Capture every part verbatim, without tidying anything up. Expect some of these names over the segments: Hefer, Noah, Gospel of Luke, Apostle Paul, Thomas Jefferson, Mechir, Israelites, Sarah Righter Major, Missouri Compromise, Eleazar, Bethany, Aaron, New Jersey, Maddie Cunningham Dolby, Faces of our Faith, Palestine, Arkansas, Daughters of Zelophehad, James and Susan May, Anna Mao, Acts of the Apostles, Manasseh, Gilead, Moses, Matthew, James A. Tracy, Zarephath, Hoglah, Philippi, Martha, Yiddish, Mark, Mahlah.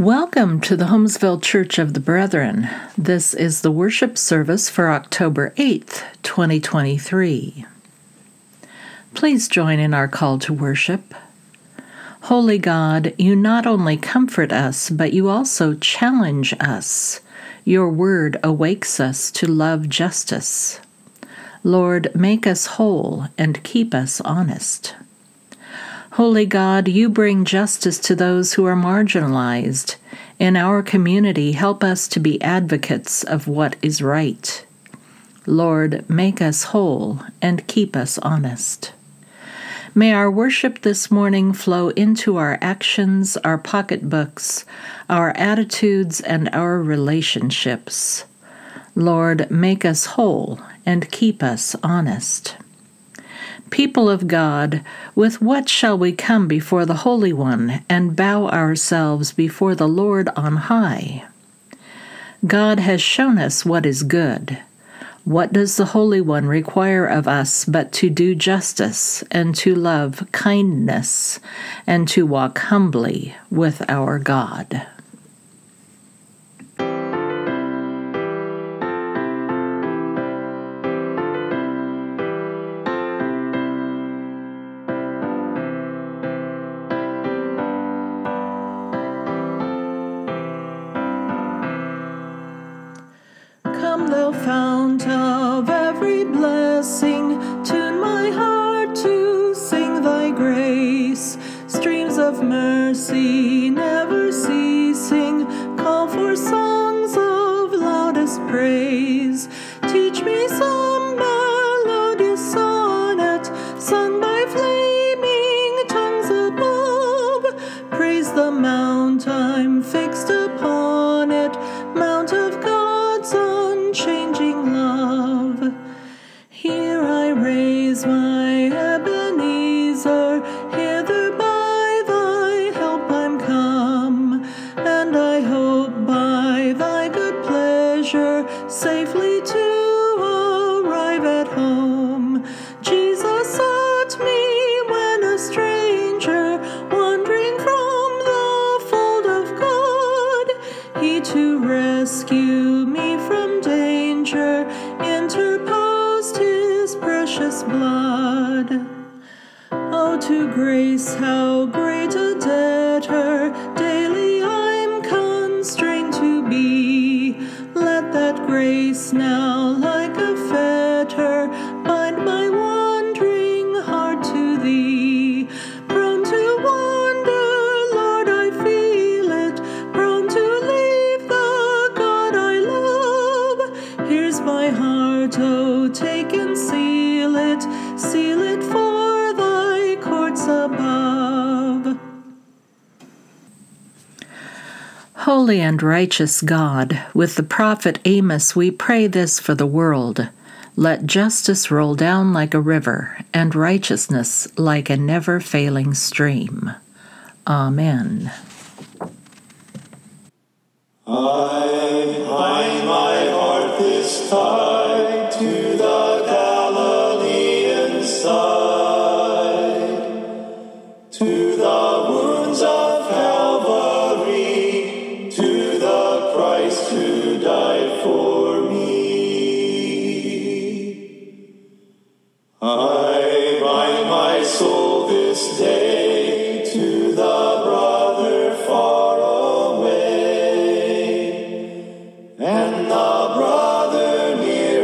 Welcome to the Holmesville Church of the Brethren. This is the worship service for October eighth, twenty twenty-three. Please join in our call to worship. Holy God, you not only comfort us, but you also challenge us. Your word awakes us to love justice. Lord, make us whole and keep us honest. Holy God, you bring justice to those who are marginalized. In our community, help us to be advocates of what is right. Lord, make us whole and keep us honest. May our worship this morning flow into our actions, our pocketbooks, our attitudes, and our relationships. Lord, make us whole and keep us honest. People of God, with what shall we come before the Holy One and bow ourselves before the Lord on high? God has shown us what is good. What does the Holy One require of us but to do justice and to love kindness and to walk humbly with our God? Holy and righteous God, with the prophet Amos we pray this for the world. Let justice roll down like a river, and righteousness like a never-failing stream. Amen. I find my heart this time to the Galilean side, to the wounds of brother near.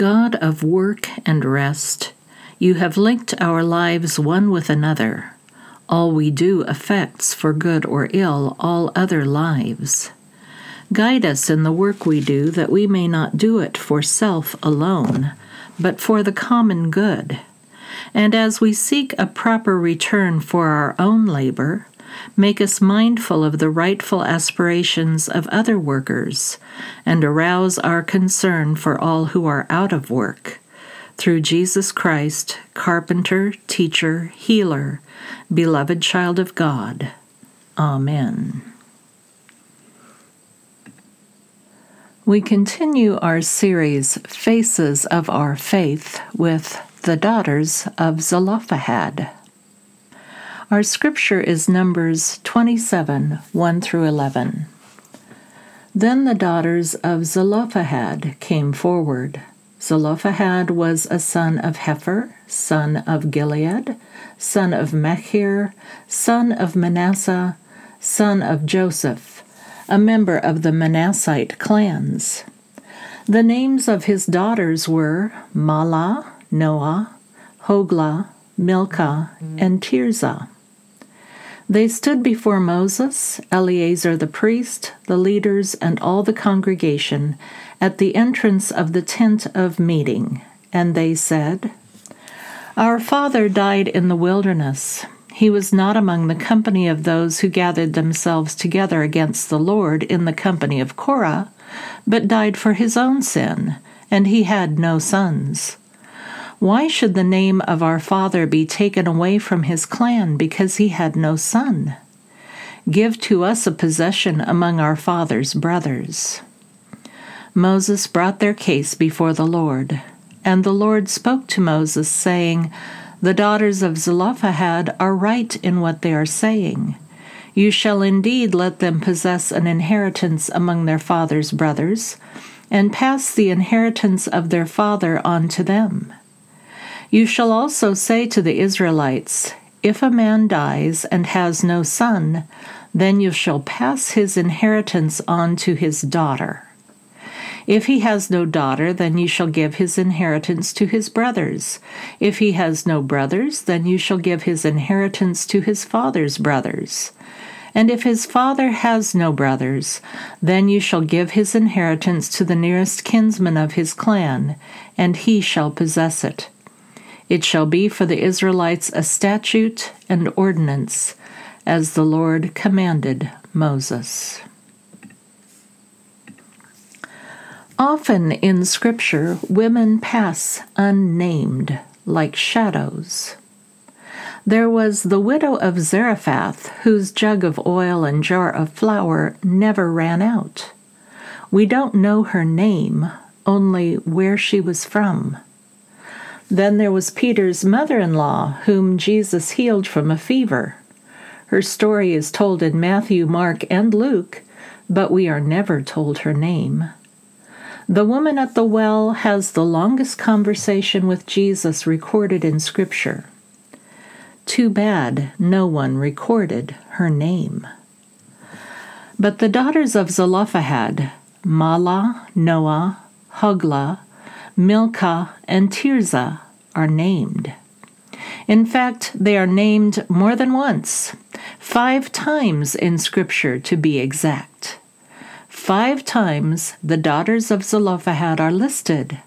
God of work and rest, you have linked our lives one with another. All we do affects, for good or ill, all other lives. Guide us in the work we do, that we may not do it for self alone, but for the common good. And as we seek a proper return for our own labor, make us mindful of the rightful aspirations of other workers, and arouse our concern for all who are out of work. Through Jesus Christ, carpenter, teacher, healer, beloved child of God. Amen. We continue our series, Faces of Our Faith, with the Daughters of Zelophehad. Our scripture is Numbers twenty-seven, one through eleven. Then the daughters of Zelophehad came forward. Zelophehad was a son of Hefer, son of Gilead, son of Mechir, son of Manasseh, son of Joseph, a member of the Manassite clans. The names of his daughters were Mahlah, Noah, Hoglah, Milcah, and Tirzah. They stood before Moses, Eleazar the priest, the leaders, and all the congregation at the entrance of the tent of meeting, and they said, "Our father died in the wilderness. He was not among the company of those who gathered themselves together against the Lord in the company of Korah, but died for his own sin, and he had no sons. Why should the name of our father be taken away from his clan because he had no son? Give to us a possession among our father's brothers." Moses brought their case before the Lord, and the Lord spoke to Moses, saying, "The daughters of Zelophehad are right in what they are saying. You shall indeed let them possess an inheritance among their father's brothers, and pass the inheritance of their father on to them. You shall also say to the Israelites, if a man dies and has no son, then you shall pass his inheritance on to his daughter. If he has no daughter, then you shall give his inheritance to his brothers. If he has no brothers, then you shall give his inheritance to his father's brothers. And if his father has no brothers, then you shall give his inheritance to the nearest kinsman of his clan, and he shall possess it. It shall be for the Israelites a statute and ordinance, as the Lord commanded Moses." Often in Scripture, women pass unnamed, like shadows. There was the widow of Zarephath, whose jug of oil and jar of flour never ran out. We don't know her name, only where she was from. Then there was Peter's mother-in-law, whom Jesus healed from a fever. Her story is told in Matthew, Mark, and Luke, but we are never told her name. The woman at the well has the longest conversation with Jesus recorded in Scripture. Too bad no one recorded her name. But the daughters of Zelophehad, Mahlah, Noah, Hoglah, Milcah, and Tirzah are named. In fact, they are named more than once, five times in Scripture to be exact. Five times the daughters of Zelophehad are listed: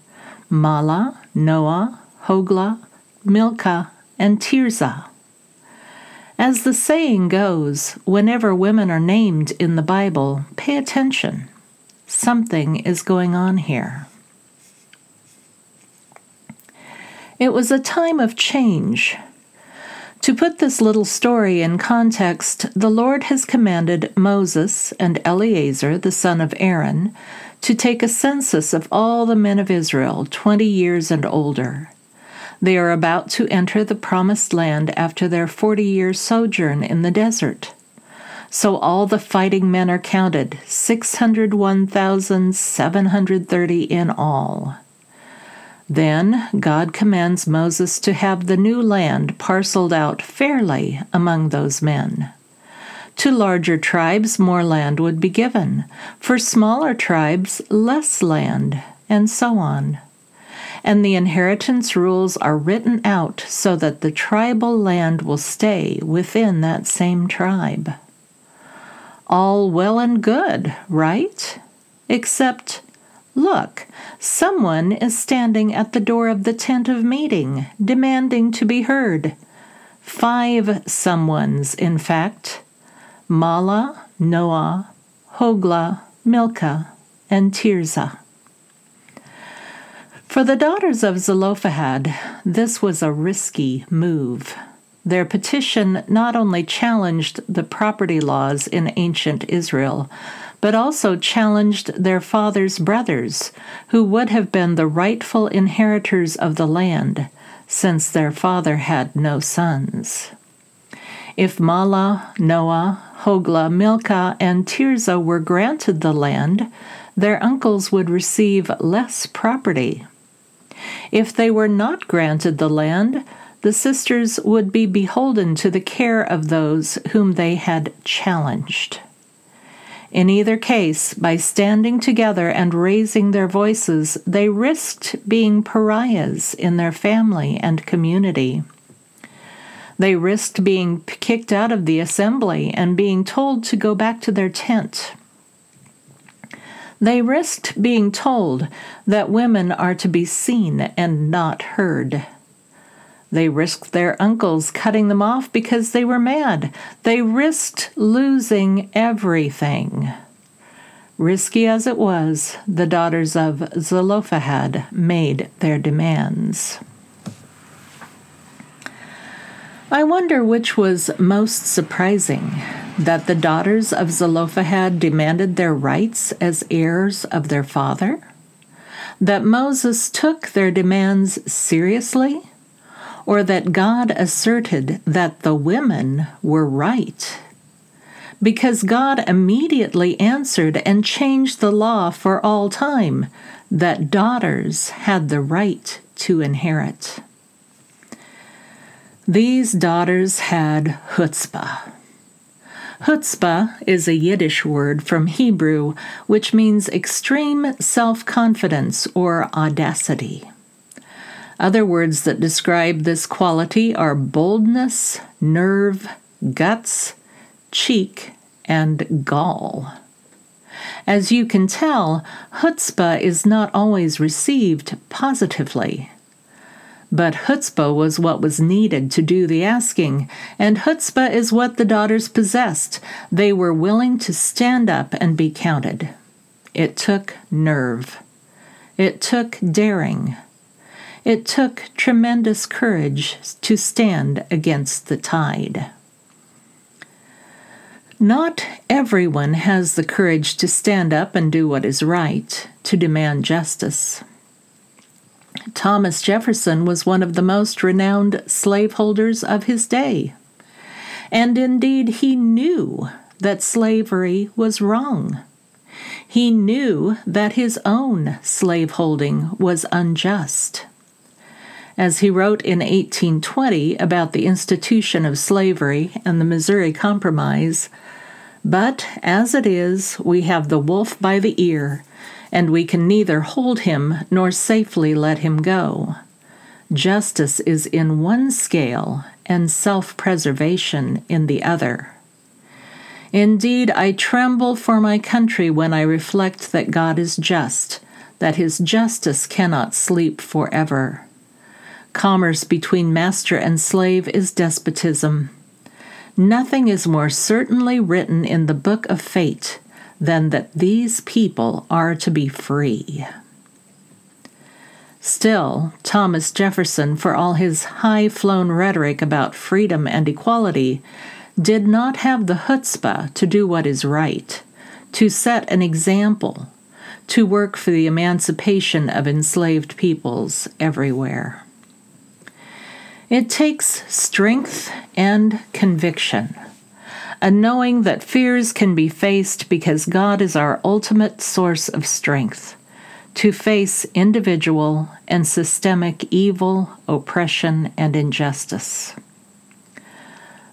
Mahlah, Noah, Hoglah, Milcah, and Tirzah. As the saying goes, whenever women are named in the Bible, pay attention. Something is going on here. It was a time of change. To put this little story in context, the Lord has commanded Moses and Eleazar, the son of Aaron, to take a census of all the men of Israel, twenty years and older. They are about to enter the promised land after their forty-year sojourn in the desert. So all the fighting men are counted, six hundred one thousand seven hundred thirty in all. Then God commands Moses to have the new land parceled out fairly among those men. To larger tribes, more land would be given; for smaller tribes, less land, and so on. and the inheritance rules are written out so that the tribal land will stay within that same tribe. All well and good, right? Except, look, someone is standing at the door of the tent of meeting, demanding to be heard. Five someones, in fact. Mahlah, Noah, Hoglah, Milcah, and Tirzah. For the daughters of Zelophehad, this was a risky move. Their petition not only challenged the property laws in ancient Israel, but also challenged their father's brothers, who would have been the rightful inheritors of the land, since their father had no sons. If Mahlah, Noah, Hoglah, Milcah, and Tirzah were granted the land, their uncles would receive less property. If they were not granted the land, the sisters would be beholden to the care of those whom they had challenged. In either case, by standing together and raising their voices, they risked being pariahs in their family and community. They risked being kicked out of the assembly and being told to go back to their tent. They risked being told that women are to be seen and not heard. They risked their uncles cutting them off because they were mad. They risked losing everything. Risky as it was, the daughters of Zelophehad made their demands. I wonder which was most surprising, that the daughters of Zelophehad demanded their rights as heirs of their father, that Moses took their demands seriously, or that God asserted that the women were right. Because God immediately answered and changed the law for all time, that daughters had the right to inherit. These daughters had chutzpah. Chutzpah is a Yiddish word from Hebrew, which means extreme self-confidence or audacity. Other words that describe this quality are boldness, nerve, guts, cheek, and gall. As you can tell, chutzpah is not always received positively. But chutzpah was what was needed to do the asking, and chutzpah is what the daughters possessed. They were willing to stand up and be counted. It took nerve. It took daring. It took tremendous courage to stand against the tide. Not everyone has the courage to stand up and do what is right, to demand justice. Thomas Jefferson was one of the most renowned slaveholders of his day, and indeed he knew that slavery was wrong. He knew that his own slaveholding was unjust. As he wrote in eighteen twenty about the institution of slavery and the Missouri Compromise, "But as it is, we have the wolf by the ear, and we can neither hold him nor safely let him go. Justice is in one scale and self-preservation in the other. Indeed, I tremble for my country when I reflect that God is just, that his justice cannot sleep forever. Commerce between master and slave is despotism. Nothing is more certainly written in the book of fate than that these people are to be free." Still, Thomas Jefferson, for all his high-flown rhetoric about freedom and equality, did not have the chutzpah to do what is right, to set an example, to work for the emancipation of enslaved peoples everywhere. It takes strength and conviction, a knowing that fears can be faced because God is our ultimate source of strength, to face individual and systemic evil, oppression, and injustice.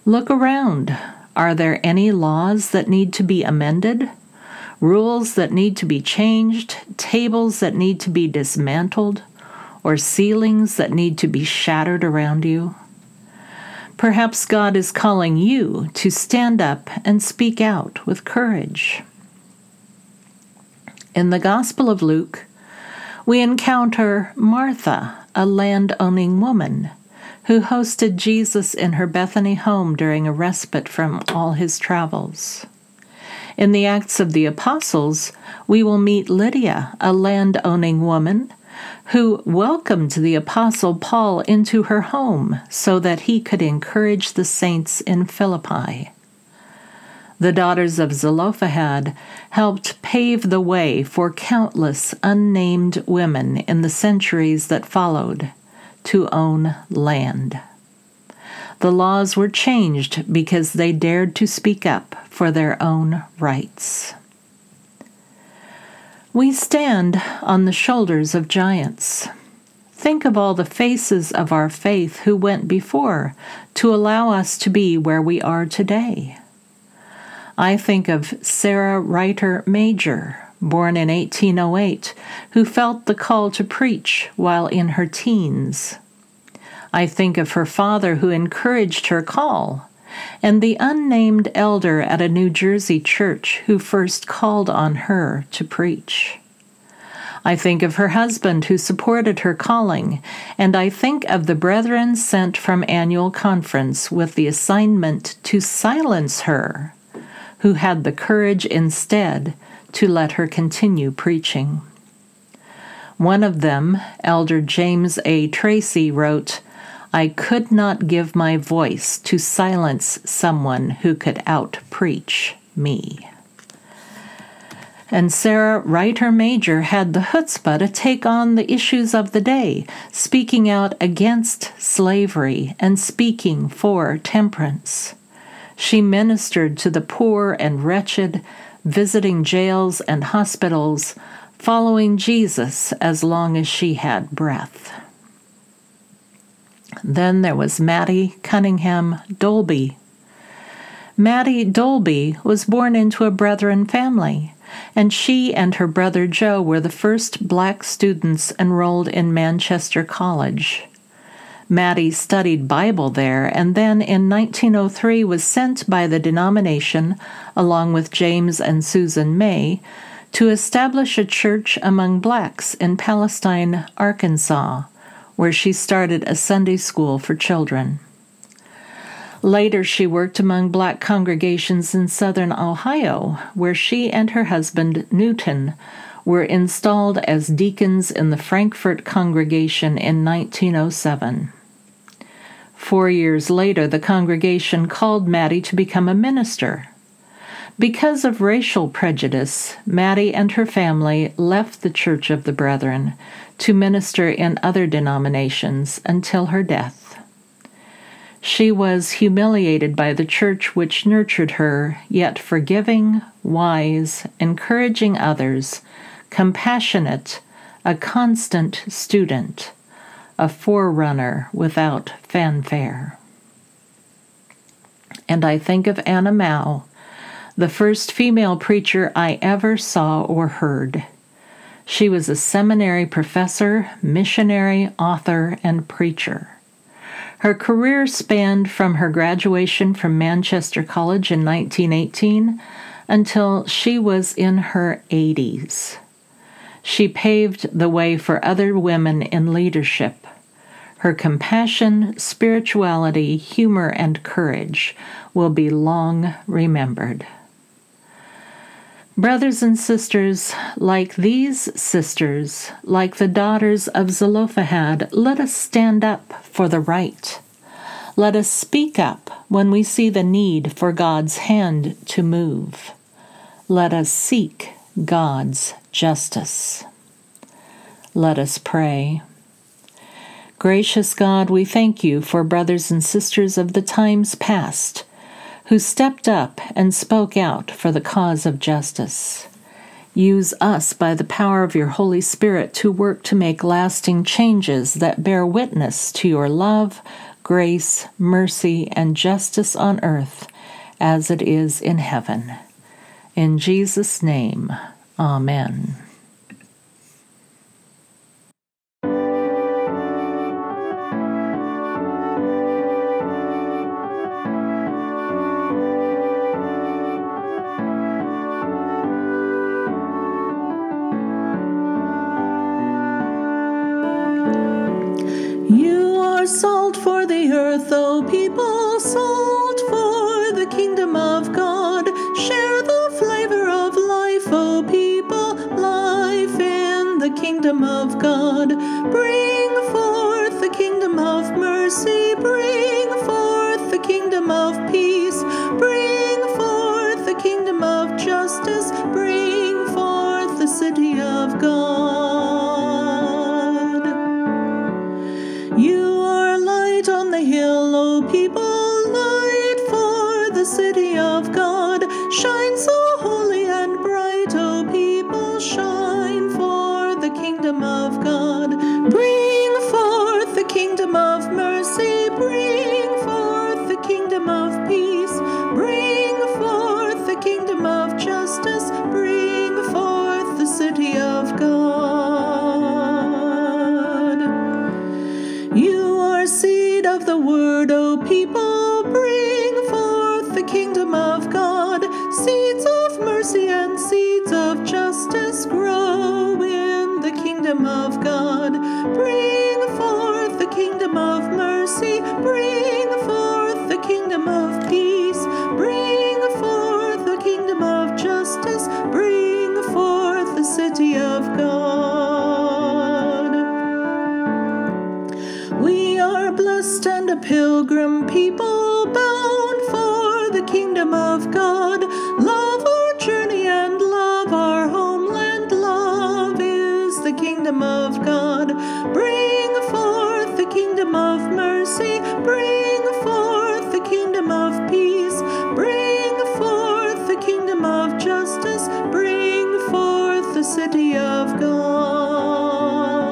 Look around. Are there any laws that need to be amended? Rules that need to be changed? Tables that need to be dismantled? or ceilings that need to be shattered around you? Perhaps God is calling you to stand up and speak out with courage. In the Gospel of Luke, we encounter Martha, a land-owning woman, who hosted Jesus in her Bethany home during a respite from all his travels. In the Acts of the Apostles, we will meet Lydia, a land-owning woman, who welcomed the Apostle Paul into her home so that he could encourage the saints in Philippi. The Daughters of Zelophehad helped pave the way for countless unnamed women in the centuries that followed to own land. The laws were changed because they dared to speak up for their own rights. We stand on the shoulders of giants. Think of all the faces of our faith who went before to allow us to be where we are today. I think of Sarah Righter Major, born in eighteen oh eight, who felt the call to preach while in her teens. I think of her father who encouraged her call, and the unnamed elder at a New Jersey church who first called on her to preach. I think of her husband who supported her calling, and I think of the brethren sent from annual conference with the assignment to silence her, who had the courage instead to let her continue preaching. One of them, Elder James A. Tracy, wrote, "I could not give my voice to silence someone who could out-preach me." And Sarah Righter Major had the chutzpah to take on the issues of the day, speaking out against slavery and speaking for temperance. She ministered to the poor and wretched, visiting jails and hospitals, following Jesus as long as she had breath. Then there was Maddie Cunningham Dolby. Maddie Dolby was born into a Brethren family, and she and her brother Joe were the first black students enrolled in Manchester College. Maddie studied Bible there and then in nineteen oh three was sent by the denomination, along with James and Susan May, to establish a church among blacks in Palestine, Arkansas, where she started a Sunday school for children. Later, she worked among black congregations in southern Ohio, where she and her husband, Newton, were installed as deacons in the Frankfort congregation in nineteen oh seven. Four years later, the congregation called Maddie to become a minister. Because of racial prejudice, Maddie and her family left the Church of the Brethren to minister in other denominations until her death. She was humiliated by the church which nurtured her, yet forgiving, wise, encouraging others, compassionate, a constant student, a forerunner without fanfare. And I think of Anna Mao, the first female preacher I ever saw or heard. She was a seminary professor, missionary, author, and preacher. Her career spanned from her graduation from Manchester College in nineteen eighteen until she was in her eighties. She paved the way for other women in leadership. Her compassion, spirituality, humor, and courage will be long remembered. Brothers and sisters, like these sisters, like the Daughters of Zelophehad, let us stand up for the right. Let us speak up when we see the need for God's hand to move. Let us seek God's justice. Let us pray. Gracious God, we thank you for brothers and sisters of the times past who stepped up and spoke out for the cause of justice. Use us by the power of your Holy Spirit to work to make lasting changes that bear witness to your love, grace, mercy, and justice on earth as it is in heaven. In Jesus' name, amen. earth, O people, salt for the kingdom of God. Share the flavor of life, O people, life in the kingdom of God. Bring forth the kingdom of mercy, bring forth the kingdom of peace, bring forth the kingdom of justice, bring forth the city of God. You are light on the hill, O people, light for the city of God. Shine so holy and bright, O people, shine for the kingdom of God. Bring forth the kingdom of mercy, bring forth the kingdom of peace, bring forth the kingdom of justice, bring forth the city of God. You are seed of the word, O people, bring forth the kingdom of God. Seeds of mercy and seeds of justice grow in the kingdom of God. Bring forth the kingdom of mercy, bring forth the kingdom of peace, bring forth the kingdom of justice, bring forth the city of God. We are blessed and a pilgrim people, bound for the kingdom of God. Love our journey and love our homeland, love is the kingdom of God. Bring forth the kingdom of mercy, bring forth the kingdom of peace, bring forth the kingdom of justice, bring forth the city of God.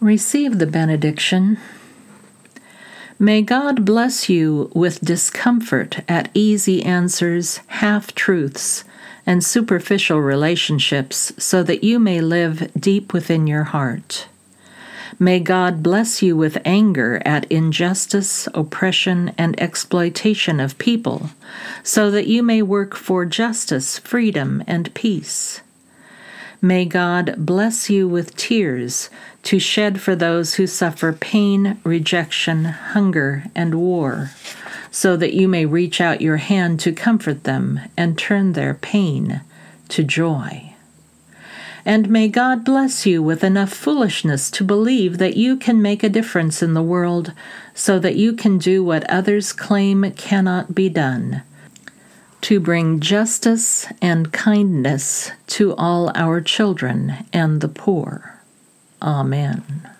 Receive the benediction. May God bless you with discomfort at easy answers, half-truths, and superficial relationships so that you may live deep within your heart. May God bless you with anger at injustice, oppression, and exploitation of people so that you may work for justice, freedom, and peace. May God bless you with tears to shed for those who suffer pain, rejection, hunger, and war, so that you may reach out your hand to comfort them and turn their pain to joy. And may God bless you with enough foolishness to believe that you can make a difference in the world, so that you can do what others claim cannot be done, to bring justice and kindness to all our children and the poor. Amen.